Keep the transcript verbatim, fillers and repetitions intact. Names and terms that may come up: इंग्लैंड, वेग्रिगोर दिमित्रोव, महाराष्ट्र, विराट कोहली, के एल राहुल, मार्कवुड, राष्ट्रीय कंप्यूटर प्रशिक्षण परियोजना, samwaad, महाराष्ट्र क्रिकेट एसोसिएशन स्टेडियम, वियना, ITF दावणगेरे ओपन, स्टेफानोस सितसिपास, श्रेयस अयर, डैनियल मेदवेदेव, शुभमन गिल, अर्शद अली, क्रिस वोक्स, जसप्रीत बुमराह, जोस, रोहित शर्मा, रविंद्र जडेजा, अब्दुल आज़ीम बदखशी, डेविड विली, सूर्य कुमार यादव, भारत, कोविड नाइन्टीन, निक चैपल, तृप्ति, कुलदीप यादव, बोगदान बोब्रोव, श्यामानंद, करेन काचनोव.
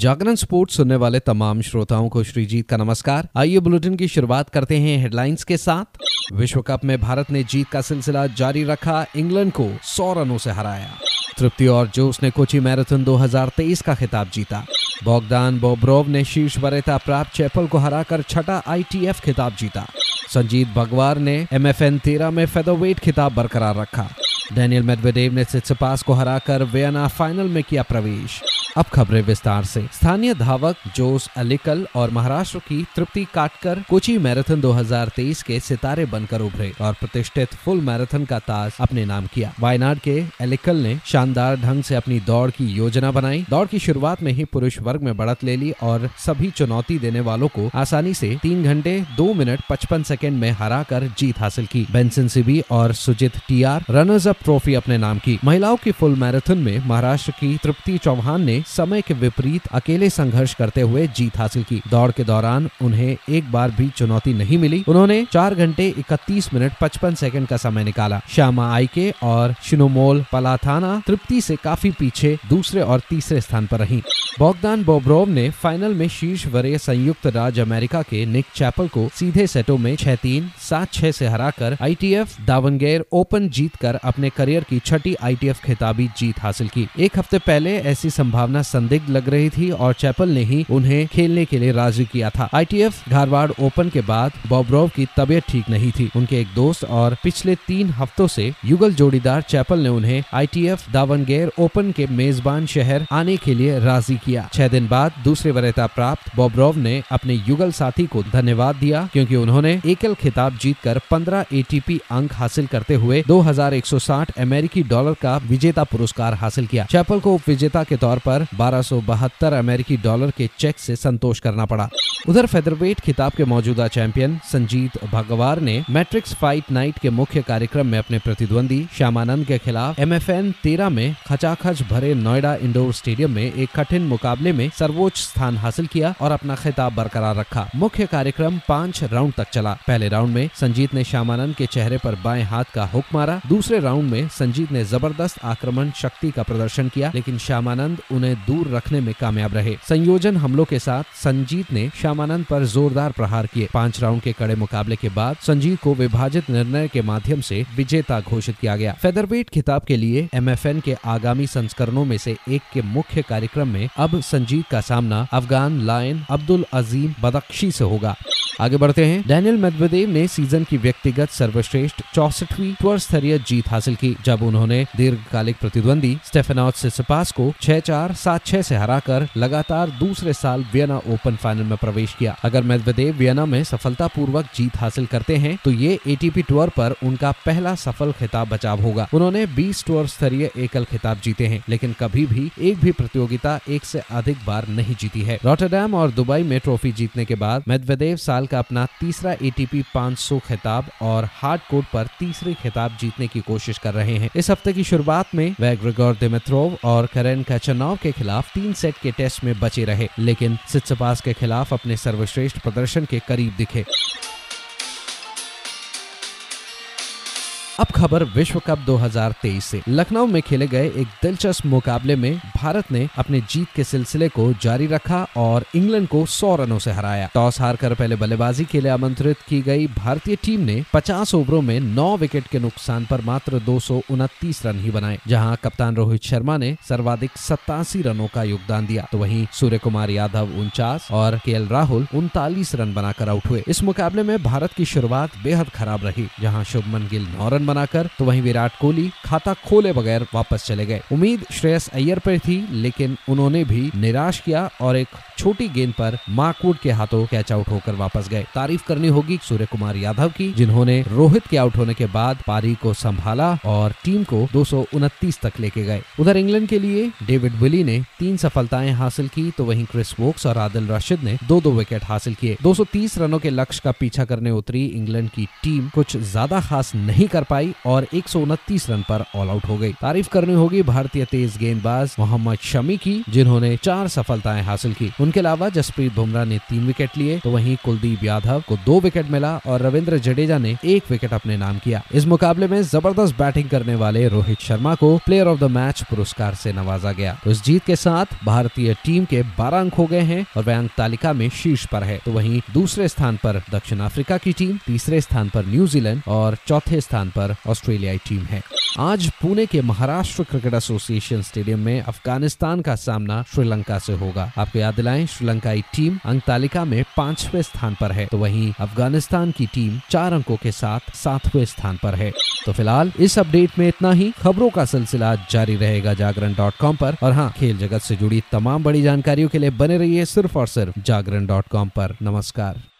जागरण sports सुनने वाले तमाम श्रोताओं को श्रीजीत का नमस्कार। आइए बुलेटिन की शुरुआत करते हैं हेडलाइंस के साथ। विश्व कप में भारत ने जीत का सिलसिला जारी रखा, इंग्लैंड को सौ रनों से हराया। तृप्ति और जोस ने कोची मैराथन दो हज़ार तेईस का खिताब जीता। बोगदान बोब्रोव ने शीर्ष वरीयता प्राप्त चैपल को हराकर छठा आई टी एफ खिताब जीता। संजीत बधवार ने एम एफ एन तेरह में फेदरवेट खिताब बरकरार रखा। डैनियल मेदवेदेव ने सितसिपास को हराकर वियना फाइनल में किया प्रवेश। अब खबरें विस्तार से। स्थानीय धावक जोस अलिकल और महाराष्ट्र की तृप्ति काटकर कोची मैराथन दो हज़ार तेईस के सितारे बनकर उभरे और प्रतिष्ठित फुल मैराथन का ताज अपने नाम किया। वायनाड के अलिकल ने शानदार ढंग से अपनी दौड़ की योजना बनाई। दौड़ की शुरुआत में ही पुरुष वर्ग में बढ़त ले ली और सभी चुनौती देने वालों को आसानी से तीन घंटे दो मिनट पचपन सेकेंड में हरा कर जीत हासिल की। बेंसन सिबी और Sujit T R runners up trophy अपने नाम की। महिलाओं की फुल मैराथन में महाराष्ट्र की तृप्ति चौहान ने समय के विपरीत अकेले संघर्ष करते हुए जीत हासिल की। दौड़ के दौरान उन्हें एक बार भी चुनौती नहीं मिली। उन्होंने चार घंटे इकतीस मिनट पचपन सेकंड का समय निकाला। श्यामा आईके और शिनोमोल पलाथाना तृप्ति से काफी पीछे दूसरे और तीसरे स्थान पर रहीं। बोगदान बोब्रोव ने फाइनल में शीर्ष वरीय संयुक्त राज्य अमेरिका के निक चैपल को सीधे सेटों में छह तीन सात छह से हराकर I T F दावणगेरे ओपन जीतकर अपने करियर की छठी आई टी एफ खिताबी जीत हासिल की। एक हफ्ते पहले ऐसी संभावना संदिग्ध लग रही थी और चैपल ने ही उन्हें खेलने के लिए राजी किया था। I T F Dharwad open के बाद बोब्रोव की तबीयत ठीक नहीं थी। उनके एक दोस्त और पिछले तीन हफ्तों से युगल जोड़ीदार चैपल ने उन्हें I T F दावणगेरे ओपन के मेजबान शहर आने के लिए राजी किया। छह दिन बाद दूसरे वरीयता प्राप्त बोब्रोव ने अपने युगल साथी को धन्यवाद दिया क्योंकि उन्होंने एकल खिताब जीतकर पंद्रह ए टी पी अंक हासिल करते हुए दो हजार एक सौ साठ अमेरिकी डॉलर का विजेता पुरस्कार हासिल किया। चैपल को उप विजेता के तौर पर बारह सौ बहत्तर अमेरिकी डॉलर के चेक से संतोष करना पड़ा। उधर फेदरवेट खिताब के मौजूदा चैंपियन संजीत बधवार ने मैट्रिक्स फाइट नाइट के मुख्य कार्यक्रम में अपने प्रतिद्वंदी श्यामानंद के खिलाफ एम एफ एन तेरह में खचाखच भरे नोएडा इंडोर स्टेडियम में एक कठिन मुकाबले में सर्वोच्च स्थान हासिल किया और अपना खिताब बरकरार रखा। मुख्य कार्यक्रम पाँच राउंड तक चला। पहले राउंड में संजीत ने श्यामानंद के चेहरे पर बाएं हाथ का हुक मारा। दूसरे राउंड में संजीत ने जबरदस्त आक्रमण शक्ति का प्रदर्शन किया लेकिन श्यामानंद उन्हें दूर रखने में कामयाब रहे। संयोजन हमलों के साथ संजीत ने श्यामानंद पर जोरदार प्रहार किए। पांच राउंड के कड़े मुकाबले के बाद संजीत को विभाजित निर्णय के माध्यम से विजेता घोषित किया गया। फेदरवेट खिताब के लिए एम एफ एन के आगामी संस्करणों में से एक के मुख्य कार्यक्रम में अब संजीत का सामना अफगान लायन अब्दुल आज़ीम बदखशी से होगा। आगे बढ़ते हैं। डैनियल मेदवेदेव ने सीजन की व्यक्तिगत सर्वश्रेष्ठ चौसठवीं टूर स्तरीय जीत हासिल की जब उन्होंने दीर्घकालिक प्रतिद्वंदी स्टेफानोस सितसिपास को छह चार सात छह से हराकर लगातार दूसरे साल वियना ओपन फाइनल में प्रवेश किया। अगर मेदवेदेव वियना में सफलतापूर्वक जीत हासिल करते हैं तो ये ए टी पी टूर पर उनका पहला सफल खिताब बचाव होगा। उन्होंने बीस टूर स्तरीय एकल खिताब जीते हैं लेकिन कभी भी एक भी प्रतियोगिता एक से अधिक बार नहीं जीती है। रोटरडैम और दुबई में ट्रॉफी जीतने के बाद मेदवेदेव साल का अपना तीसरा ए टी पी पाँच सौ खिताब और हार्ड कोर्ट पर तीसरी खिताब जीतने की कोशिश कर रहे हैं। इस हफ्ते की शुरुआत में वेग्रिगोर दिमित्रोव और करेन काचनोव के खिलाफ तीन सेट के टेस्ट में बचे रहे लेकिन सितसिपास के खिलाफ अपने सर्वश्रेष्ठ प्रदर्शन के करीब दिखे। अब खबर विश्व कप दो हज़ार तेईस से। लखनऊ में खेले गए एक दिलचस्प मुकाबले में भारत ने अपने जीत के सिलसिले को जारी रखा और इंग्लैंड को सौ रनों से हराया। टॉस हारकर पहले बल्लेबाजी के लिए आमंत्रित की गई भारतीय टीम ने पचास ओवरों में नौ विकेट के नुकसान पर मात्र दो सौ उनतीस रन ही बनाए। जहां कप्तान रोहित शर्मा ने सर्वाधिक सत्तासी रनों का योगदान दिया तो वहीं सूर्य कुमार यादव उनचास और के एल राहुल उनतालीस रन बनाकर आउट हुए। इस मुकाबले में भारत की शुरुआत बेहद खराब रही। जहाँ शुभमन गिल नौ रन बनाकर तो वहीं विराट कोहली खाता खोले बगैर वापस चले गए। उम्मीद श्रेयस अयर पर थी लेकिन उन्होंने भी निराश किया और एक छोटी गेंद पर मार्कवुड के हाथों कैच आउट होकर वापस गए। तारीफ करनी होगी सूर्य कुमार यादव की जिन्होंने रोहित के आउट होने के बाद पारी को संभाला और टीम को दो सौ उनतीस तक लेके गए। उधर इंग्लैंड के लिए डेविड विली ने तीन सफलताएं हासिल की तो वहीं क्रिस वोक्स और आदिल राशिद ने दो दो विकेट हासिल किए। दो सौ तीस रनों के लक्ष्य का पीछा करने उतरी इंग्लैंड की टीम कुछ ज्यादा खास नहीं कर पाई और एक सौ उनतीस रन पर ऑल आउट हो गई। तारीफ करनी होगी भारतीय तेज गेंदबाज मोहम्मद शमी की, जिन्होंने चार सफलताएं हासिल की। उनके अलावा जसप्रीत बुमराह ने तीन विकेट लिए, तो वहीं कुलदीप यादव को दो विकेट मिला और रविंद्र जडेजा ने एक विकेट अपने नाम किया। इस मुकाबले में जबरदस्त बैटिंग करने वाले रोहित शर्मा को प्लेयर ऑफ द मैच पुरस्कार से नवाजा गया। तो इस जीत के साथ भारतीय टीम के बारह अंक हो गए हैं और वह अंक तालिका में शीर्ष पर है। तो वहीं दूसरे स्थान पर दक्षिण अफ्रीका की टीम, तीसरे स्थान पर न्यूजीलैंड और चौथे स्थान पर ऑस्ट्रेलियाई टीम है। आज पुणे के महाराष्ट्र क्रिकेट एसोसिएशन स्टेडियम में अफगानिस्तान का सामना श्रीलंका से होगा। आपको याद दिलाएं, श्रीलंकाई टीम अंक तालिका में पांचवें स्थान पर है, तो वहीं अफगानिस्तान की टीम चार अंकों के साथ सातवें स्थान पर है। तो फिलहाल इस अपडेट में इतना ही। खबरों का सिलसिला जारी रहेगा जागरण डॉट कॉम पर, और हाँ, खेल जगत से जुड़ी तमाम बड़ी जानकारियों के लिए बने रहिए सिर्फ और सिर्फ जागरण डॉट कॉम पर। नमस्कार।